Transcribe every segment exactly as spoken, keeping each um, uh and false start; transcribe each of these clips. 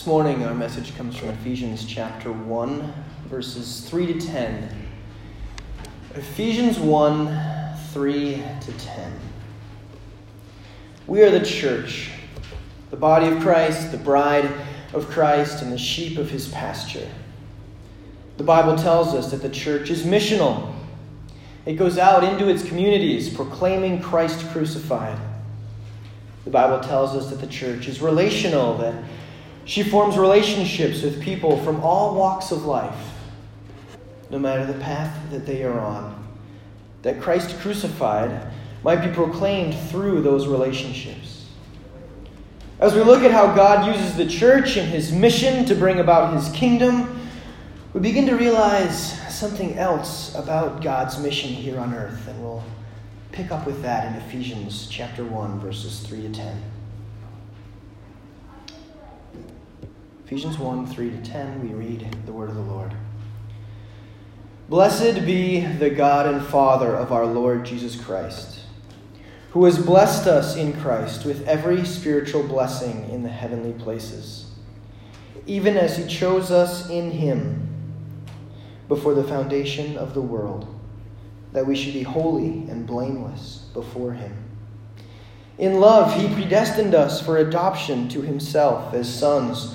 This morning our message comes from Ephesians chapter one, verses three to ten. Ephesians one, three to ten. We are the church, the body of Christ, the bride of Christ, and the sheep of his pasture. The Bible tells us that the church is missional. It goes out into its communities, proclaiming Christ crucified. The Bible tells us that the church is relational, that she forms relationships with people from all walks of life, no matter the path that they are on, that Christ crucified might be proclaimed through those relationships. As we look at how God uses the church in his mission to bring about his kingdom, we begin to realize something else about God's mission here on earth, and we'll pick up with that in Ephesians chapter one, verses three to ten. Ephesians one, three to ten, we read the word of the Lord. Blessed be the God and Father of our Lord Jesus Christ, who has blessed us in Christ with every spiritual blessing in the heavenly places, even as he chose us in him before the foundation of the world, that we should be holy and blameless before him. In love, he predestined us for adoption to himself as sons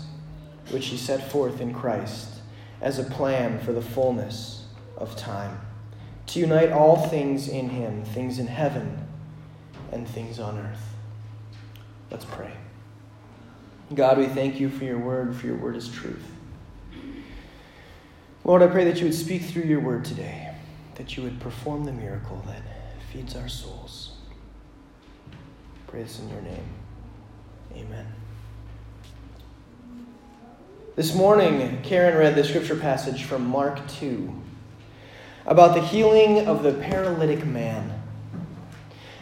which he set forth in Christ as a plan for the fullness of time, to unite all things in him, things in heaven and things on earth. Let's pray. God, we thank you for your word, for your word is truth. Lord, I pray that you would speak through your word today, that you would perform the miracle that feeds our souls. Pray this in your name. Amen. This morning, Karen read the scripture passage from Mark two, about the healing of the paralytic man.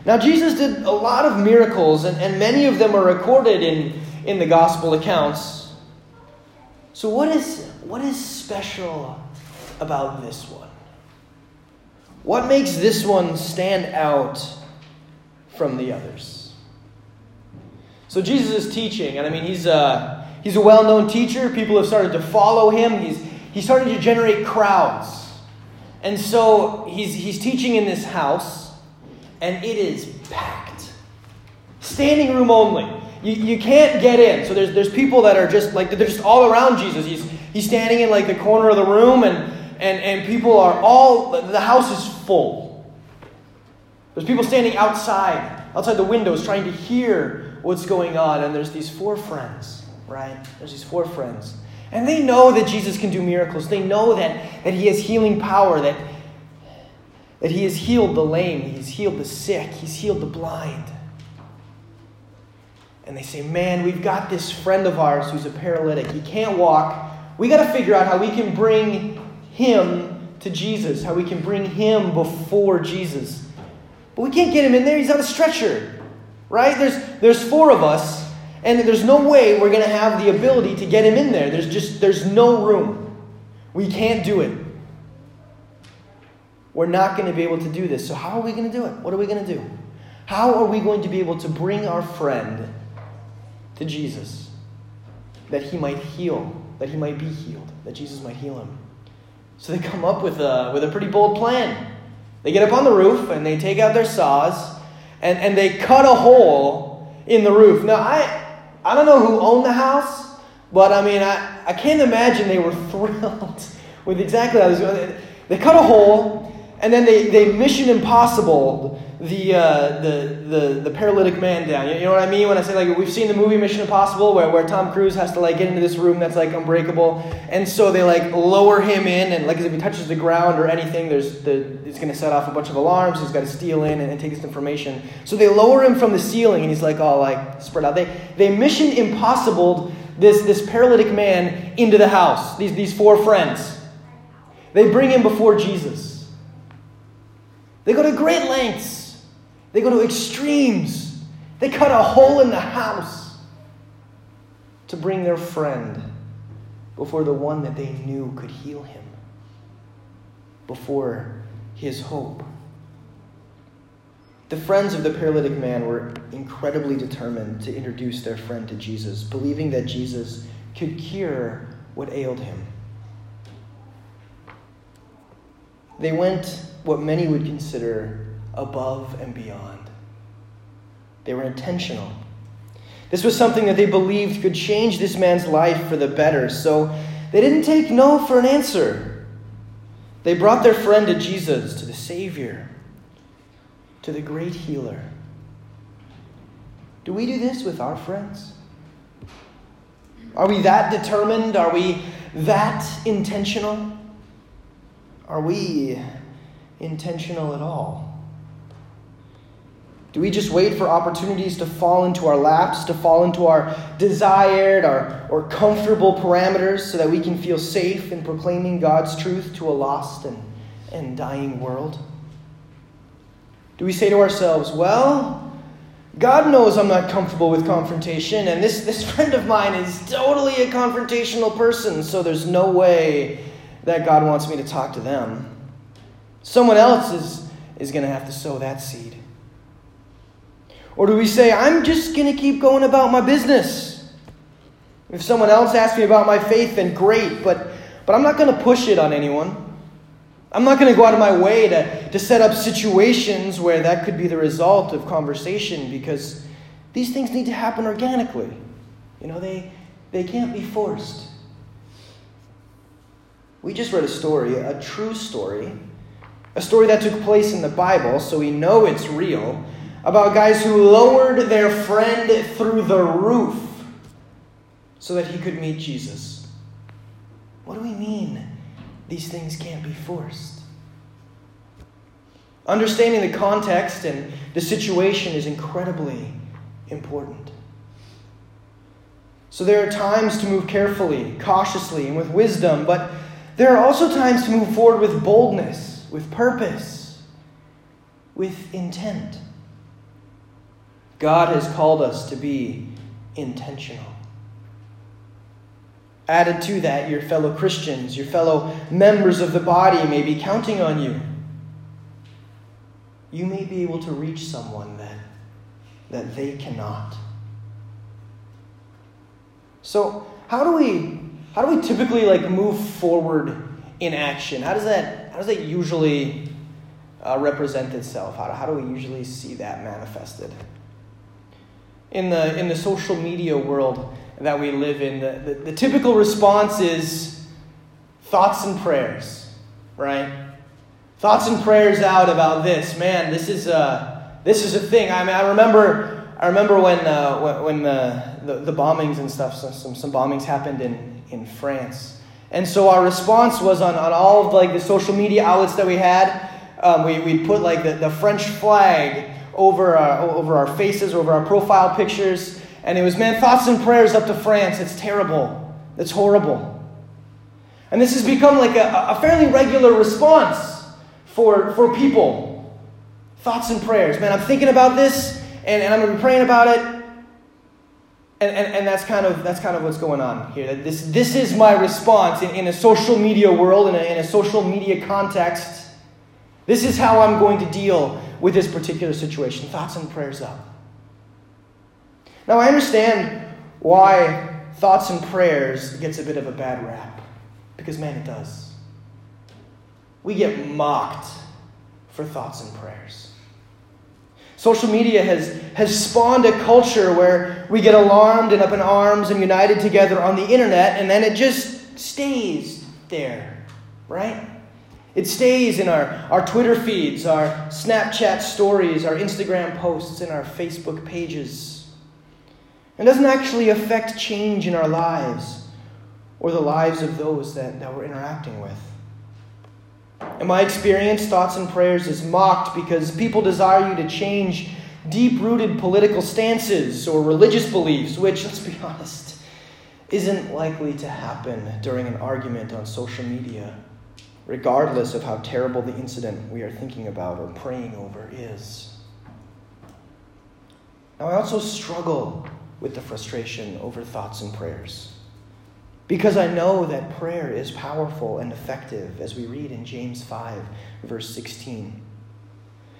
Now, Jesus did a lot of miracles, and, and many of them are recorded in, in the gospel accounts. So what is, what is special about this one? What makes this one stand out from the others? So Jesus is teaching, and I mean, he's a, he's a well-known teacher. People have started to follow him. He's, he started to generate crowds. And so he's he's teaching in this house, and it is packed. Standing room only. You you can't get in. So there's there's people that are just like they're just all around Jesus. He's he's standing in like the corner of the room, and and, and people are all the house is full. There's people standing outside, outside the windows, trying to hear what's going on, and there's these four friends, right? There's these four friends. And they know that Jesus can do miracles. They know that, that he has healing power, that, that he has healed the lame, he's healed the sick, he's healed the blind. And they say, man, we've got this friend of ours who's a paralytic. He can't walk. We got to figure out how we can bring him to Jesus, how we can bring him before Jesus. But we can't get him in there. He's on a stretcher, right? There's, there's four of us. And there's no way we're going to have the ability to get him in there. There's just, there's no room. We can't do it. We're not going to be able to do this. So how are we going to do it? What are we going to do? How are we going to be able to bring our friend to Jesus? That he might heal, that he might be healed, that Jesus might heal him. So they come up with a, with a pretty bold plan. They get up on the roof and they take out their saws and, and they cut a hole in the roof. Now, I... I don't know who owned the house, but I mean, I, I can't imagine they were thrilled with exactly how this was going. They cut a hole, and then they, they Mission Impossible the, uh, the the the paralytic man down. You know what I mean when I say, like, we've seen the movie Mission Impossible where, where Tom Cruise has to, like, get into this room that's, like, unbreakable, and so they, like, lower him in, and, like, as if he touches the ground or anything, there's the it's going to set off a bunch of alarms. He's got to steal in and, and take this information. So they lower him from the ceiling, and he's, like, all, like, spread out. They they Mission Impossible this, this paralytic man into the house, these, these four friends. They bring him before Jesus. They go to great lengths. They go to extremes. They cut a hole in the house to bring their friend before the one that they knew could heal him, before his hope. The friends of the paralytic man were incredibly determined to introduce their friend to Jesus, believing that Jesus could cure what ailed him. They went what many would consider above and beyond. They were intentional. This was something that they believed could change this man's life for the better, so they didn't take no for an answer. They brought their friend to Jesus, to the Savior, to the great healer. Do we do this with our friends? Are we that determined? Are we that intentional? Are we intentional at all? Do we just wait for opportunities to fall into our laps, to fall into our desired our, or comfortable parameters so that we can feel safe in proclaiming God's truth to a lost and, and dying world? Do we say to ourselves, well, God knows I'm not comfortable with confrontation, and this, this friend of mine is totally a confrontational person, so there's no way that God wants me to talk to them. Someone else is, is going to have to sow that seed. Or do we say, I'm just going to keep going about my business. If someone else asks me about my faith, then great, but, but I'm not going to push it on anyone. I'm not going to go out of my way to, to set up situations where that could be the result of conversation, because these things need to happen organically. You know, they, they can't be forced. We just read a story, a true story, a story that took place in the Bible, so we know it's real, about guys who lowered their friend through the roof so that he could meet Jesus. What do we mean? These things can't be forced. Understanding the context and the situation is incredibly important. So there are times to move carefully, cautiously, and with wisdom, but there are also times to move forward with boldness, with purpose, with intent. God has called us to be intentional. Added to that, your fellow Christians, your fellow members of the body may be counting on you. You may be able to reach someone that, that they cannot. So how do we how do we typically like move forward in action? How does that how does that usually uh, represent itself? How do, how do we usually see that manifested? In the in the social media world that we live in, the, the, the typical response is thoughts and prayers, right? Thoughts and prayers out about this. Man, this is a, this is a thing. I mean, I remember, I remember when uh, when, when the, the the bombings and stuff, so some some bombings happened in, in France, and so our response was on, on all of like the social media outlets that we had, um, we we put like the, the French flag over our, over our faces, over our profile pictures. And it was, man, thoughts and prayers up to France. It's terrible. It's horrible. And this has become like a, a fairly regular response for, for people. Thoughts and prayers. Man, I'm thinking about this, and, and I'm going to be praying about it. And, and, and that's kind of that's kind of what's going on here. This, this is my response in, in a social media world, in a, in a social media context. This is how I'm going to deal with this particular situation. Thoughts and prayers up. Now, I understand why thoughts and prayers gets a bit of a bad rap. Because, man, it does. We get mocked for thoughts and prayers. Social media has, has spawned a culture where we get alarmed and up in arms and united together on the internet, and then it just stays there, right? It stays in our, our Twitter feeds, our Snapchat stories, our Instagram posts, and our Facebook pages. It doesn't actually affect change in our lives or the lives of those that, that we're interacting with. In my experience, thoughts and prayers is mocked because people desire you to change deep-rooted political stances or religious beliefs, which, let's be honest, isn't likely to happen during an argument on social media, regardless of how terrible the incident we are thinking about or praying over is. Now, I also struggle with the frustration over thoughts and prayers, because I know that prayer is powerful and effective, as we read in James five, verse sixteen.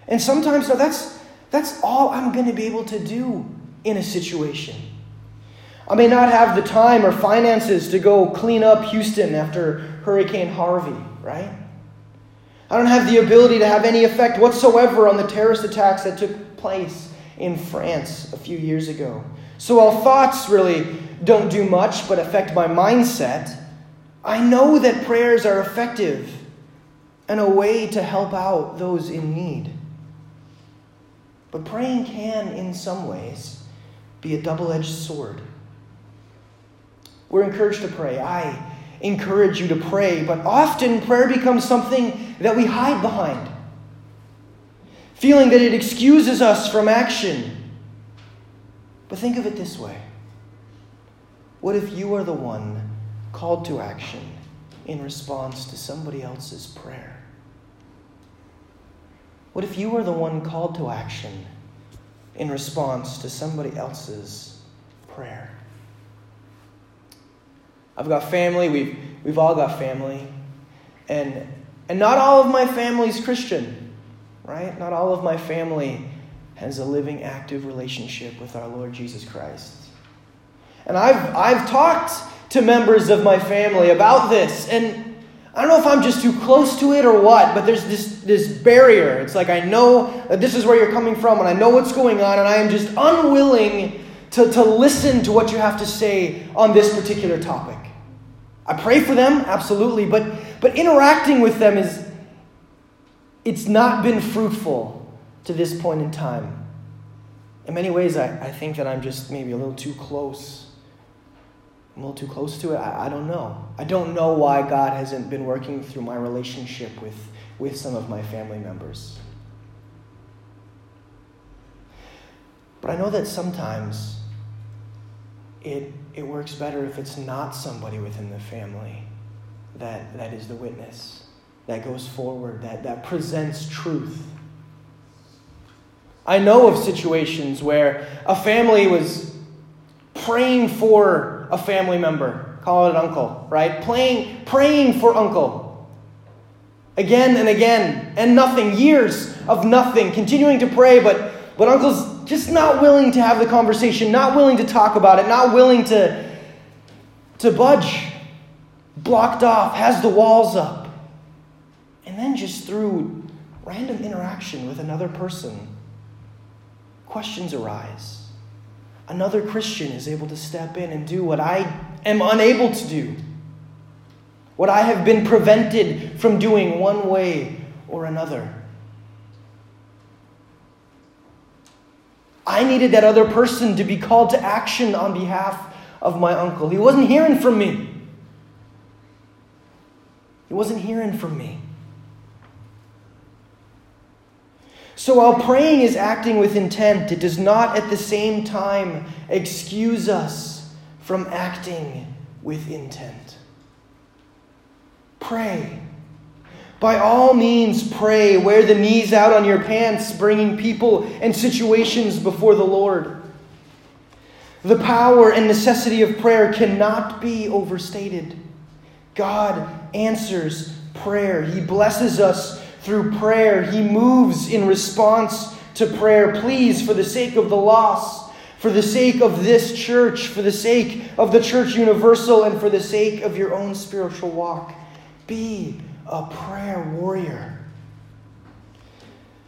And sometimes, so that's that's all I'm going to be able to do in a situation. I may not have the time or finances to go clean up Houston after Hurricane Harvey, right? I don't have the ability to have any effect whatsoever on the terrorist attacks that took place in France a few years ago. So while thoughts really don't do much but affect my mindset, I know that prayers are effective and a way to help out those in need. But praying can, in some ways, be a double-edged sword. We're encouraged to pray. I encourage you to pray, but often prayer becomes something that we hide behind, feeling that it excuses us from action. But think of it this way. What if you are the one called to action in response to somebody else's prayer? What if you are the one called to action in response to somebody else's prayer? I've got family. We've we've all got family. And and not all of my family's Christian, right? Not all of my family has a living, active relationship with our Lord Jesus Christ. And I've I've talked to members of my family about this. And I don't know if I'm just too close to it or what, but there's this, this barrier. It's like I know that this is where you're coming from, and I know what's going on, and I am just unwilling to, to listen to what you have to say on this particular topic. I pray for them, absolutely, but but interacting with them is, it's not been fruitful to this point in time. In many ways, I, I think that I'm just maybe a little too close. I'm a little too close to it. I, I don't know. I don't know why God hasn't been working through my relationship with, with some of my family members. But I know that sometimes It, it works better if it's not somebody within the family that, that is the witness, that goes forward, that, that presents truth. I know of situations where a family was praying for a family member, call it uncle, right? Praying, praying for uncle again and again, and nothing, years of nothing, continuing to pray, but But uncle's just not willing to have the conversation, not willing to talk about it, not willing to, to budge, blocked off, has the walls up. And then just through random interaction with another person, questions arise. Another Christian is able to step in and do what I am unable to do, what I have been prevented from doing one way or another. I needed that other person to be called to action on behalf of my uncle. He wasn't hearing from me. He wasn't hearing from me. So while praying is acting with intent, it does not at the same time excuse us from acting with intent. Pray. By all means, pray. Wear the knees out on your pants, bringing people and situations before the Lord. The power and necessity of prayer cannot be overstated. God answers prayer. He blesses us through prayer. He moves in response to prayer. Please, for the sake of the lost, for the sake of this church, for the sake of the Church Universal, and for the sake of your own spiritual walk, be a prayer warrior.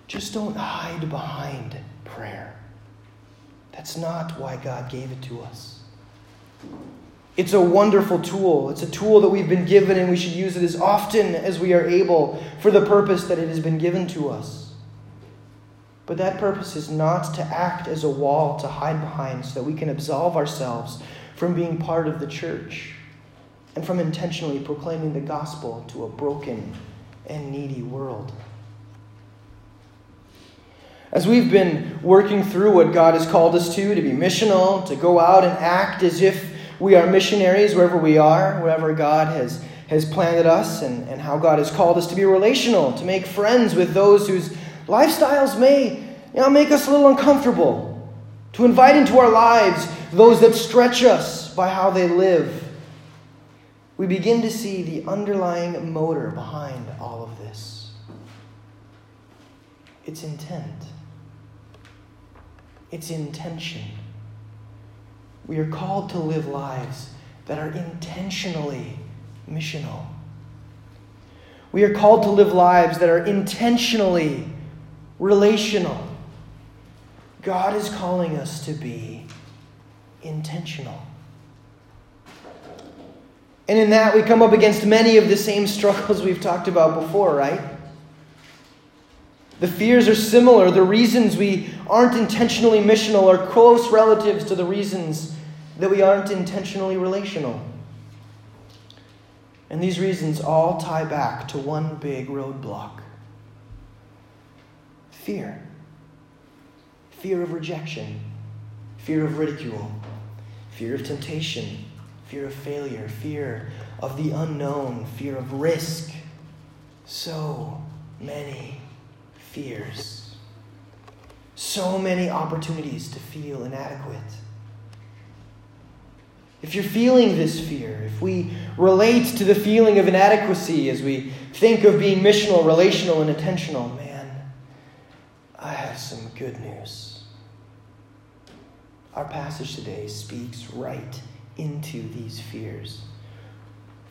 Just don't hide behind prayer. That's not why God gave it to us. It's a wonderful tool. It's a tool that we've been given, and we should use it as often as we are able for the purpose that it has been given to us. But that purpose is not to act as a wall to hide behind so that we can absolve ourselves from being part of the church, and from intentionally proclaiming the gospel to a broken and needy world. As we've been working through what God has called us to, to be missional, to go out and act as if We are missionaries wherever we are, wherever God has, has planted us, and, and how God has called us to be relational, to make friends with those whose lifestyles may, you know, make us a little uncomfortable, to invite into our lives those that stretch us by how they live. We begin to see the underlying motor behind all of this. It's intent. It's intention. We are called to live lives that are intentionally missional. We are called to live lives that are intentionally relational. God is calling us to be intentional. And in that, we come up against many of the same struggles we've talked about before, right? The fears are similar. The reasons we aren't intentionally missional are close relatives to the reasons that we aren't intentionally relational. And these reasons all tie back to one big roadblock. Fear. Fear of rejection. Fear of ridicule. Fear of temptation. Fear of failure. Fear of the unknown. Fear of risk. So many fears. So many opportunities to feel inadequate. If you're feeling this fear, if we relate to the feeling of inadequacy as we think of being missional, relational, and intentional, man, I have some good news. Our passage today speaks right into these fears.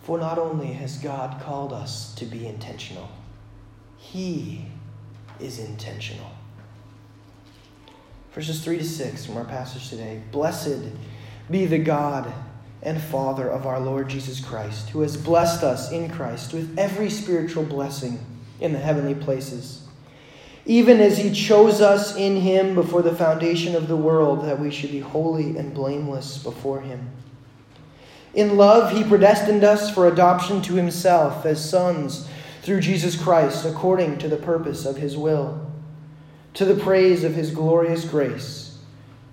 For not only has God called us to be intentional, He is intentional. Verses three to six from our passage today. Blessed be the God and Father of our Lord Jesus Christ, who has blessed us in Christ with every spiritual blessing in the heavenly places, even as He chose us in Him before the foundation of the world, that we should be holy and blameless before Him. In love, He predestined us for adoption to Himself as sons through Jesus Christ, according to the purpose of His will, to the praise of His glorious grace,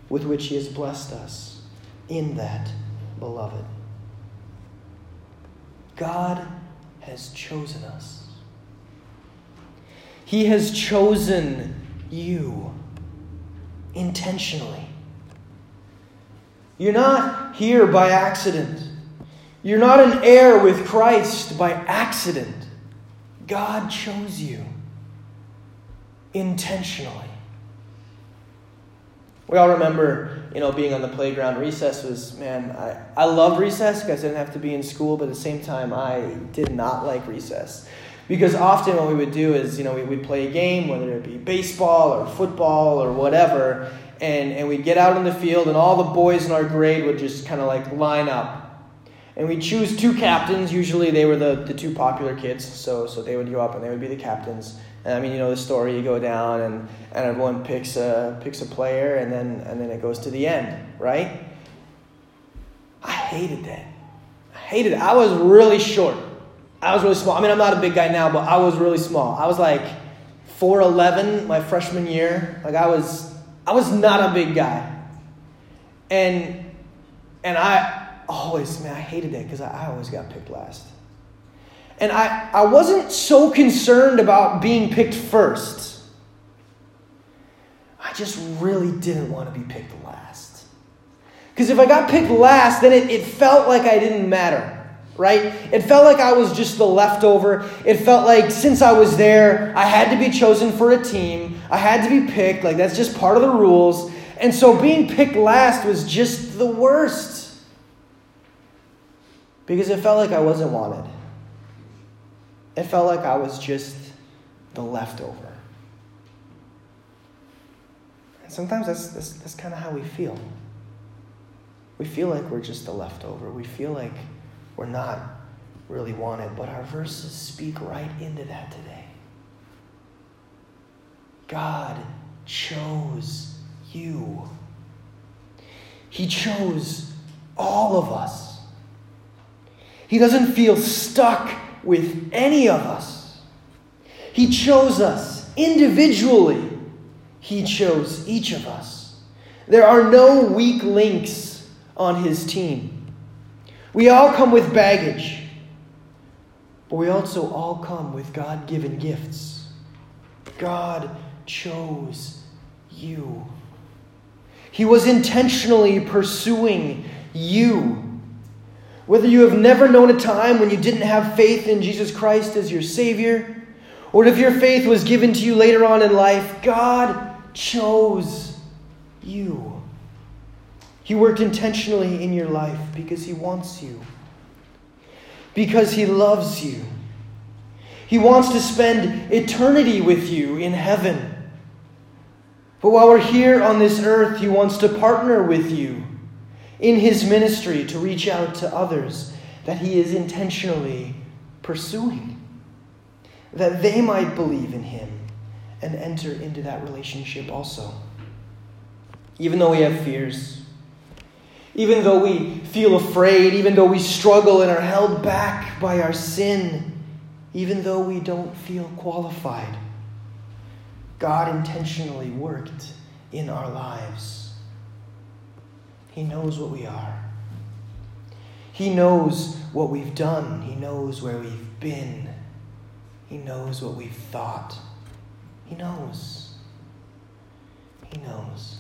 with which He has blessed us in that beloved. God has chosen us. He has chosen you intentionally. You're not here by accident. You're not an heir with Christ by accident. God chose you intentionally. We all remember, you know, being on the playground. Recess was, man, I, I love recess because I didn't have to be in school, but at the same time, I did not like recess. Because often what we would do is, you know, we, we'd play a game, whether it be baseball or football or whatever, and, and we'd get out on the field, and all the boys in our grade would just kind of like line up. And we'd choose two captains. Usually they were the, the two popular kids, so, so they would go up and they would be the captains. And I mean, you know the story, you go down and, and everyone picks a picks a player and then and then it goes to the end, right? I hated that. I hated it. I was really short. I was really small. I mean, I'm not a big guy now, but I was really small. I was like four eleven my freshman year. Like I was I was not a big guy. And and I always, man, I hated that because I, I always got picked last. And I, I wasn't so concerned about being picked first. I just really didn't want to be picked last. Because if I got picked last, then it, it felt like I didn't matter, right? It felt like I was just the leftover. It felt like since I was there, I had to be chosen for a team. I had to be picked. Like that's just part of the rules. And so being picked last was just the worst. Because it felt like I wasn't wanted. It felt like I was just the leftover. And sometimes that's, that's, that's kind of how we feel. We feel like we're just the leftover. We feel like we're not really wanted. But our verses speak right into that today. God chose you. He chose all of us. He doesn't feel stuck with any of us. He chose us individually. He chose each of us. There are no weak links on His team. We all come with baggage, but we also all come with God-given gifts. God chose you. He was intentionally pursuing you. Whether you have never known a time when you didn't have faith in Jesus Christ as your Savior, or if your faith was given to you later on in life, God chose you. He worked intentionally in your life because He wants you, because He loves you. He wants to spend eternity with you in heaven. But while we're here on this earth, He wants to partner with you in His ministry to reach out to others that He is intentionally pursuing, that they might believe in Him and enter into that relationship also. Even though we have fears, even though we feel afraid, even though we struggle and are held back by our sin, even though we don't feel qualified, God intentionally worked in our lives. He knows what we are. He knows what we've done. He knows where we've been. He knows what we've thought. He knows. He knows.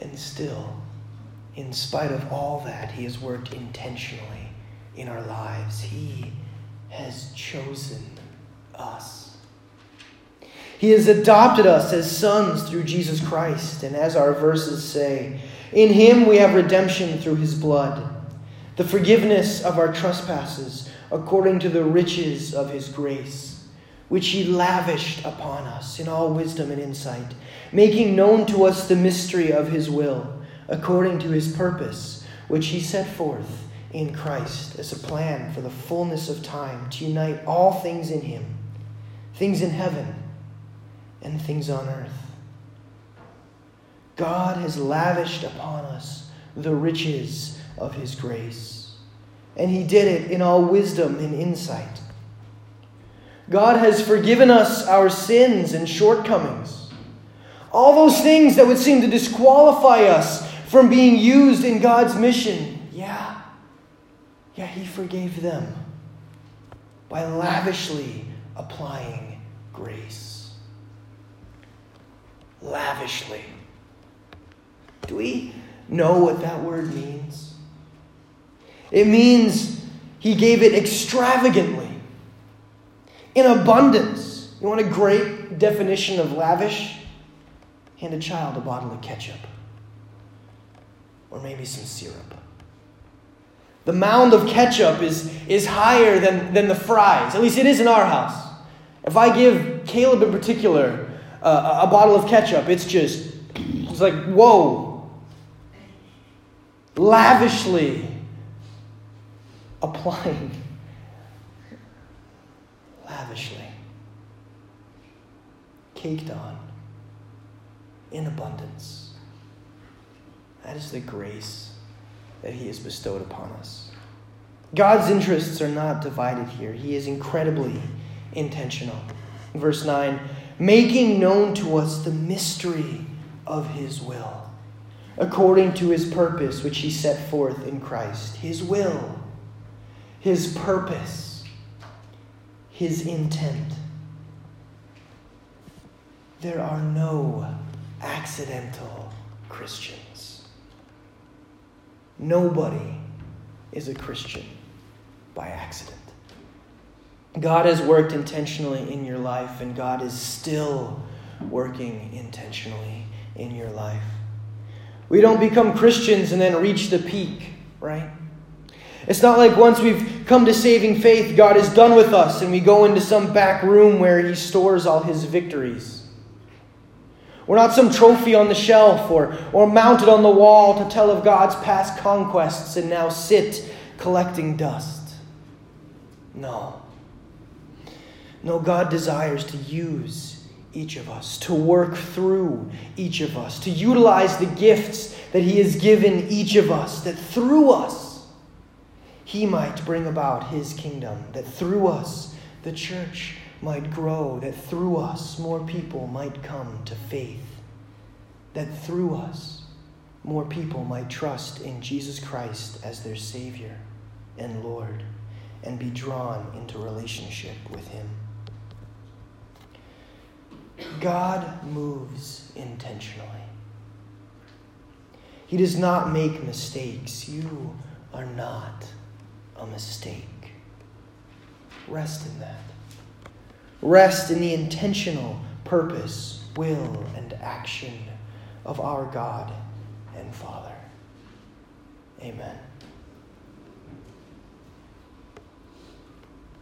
And still, in spite of all that, He has worked intentionally in our lives. He has chosen us. He has adopted us as sons through Jesus Christ. And as our verses say, in Him we have redemption through His blood, the forgiveness of our trespasses according to the riches of His grace, which He lavished upon us in all wisdom and insight, making known to us the mystery of His will, according to His purpose, which He set forth in Christ as a plan for the fullness of time to unite all things in Him, things in heaven and things on earth. God has lavished upon us the riches of His grace, and He did it in all wisdom and insight. God has forgiven us our sins and shortcomings, all those things that would seem to disqualify us from being used in God's mission. Yeah, yeah, He forgave them by lavishly applying grace. Lavishly. Do we know what that word means? It means He gave it extravagantly, in abundance. You want a great definition of lavish? Hand a child a bottle of ketchup, or maybe some syrup. The mound of ketchup is, is higher than, than the fries. At least it is in our house. If I give Caleb in particular Uh, a bottle of ketchup, it's just, it's like, whoa. Lavishly applying. Lavishly. Caked on. In abundance. That is the grace that He has bestowed upon us. God's interests are not divided here. He is incredibly intentional. Verse nine, making known to us the mystery of His will, according to His purpose, which He set forth in Christ. His will, His purpose, His intent. There are no accidental Christians. Nobody is a Christian by accident. God has worked intentionally in your life, and God is still working intentionally in your life. We don't become Christians and then reach the peak, right? It's not like once we've come to saving faith, God is done with us and we go into some back room where He stores all His victories. We're not some trophy on the shelf or, or mounted on the wall to tell of God's past conquests and now sit collecting dust. No. No, God desires to use each of us, to work through each of us, to utilize the gifts that He has given each of us, that through us He might bring about His kingdom, that through us the church might grow, that through us more people might come to faith, that through us more people might trust in Jesus Christ as their Savior and Lord and be drawn into relationship with Him. God moves intentionally. He does not make mistakes. You are not a mistake. Rest in that. Rest in the intentional purpose, will, and action of our God and Father. Amen.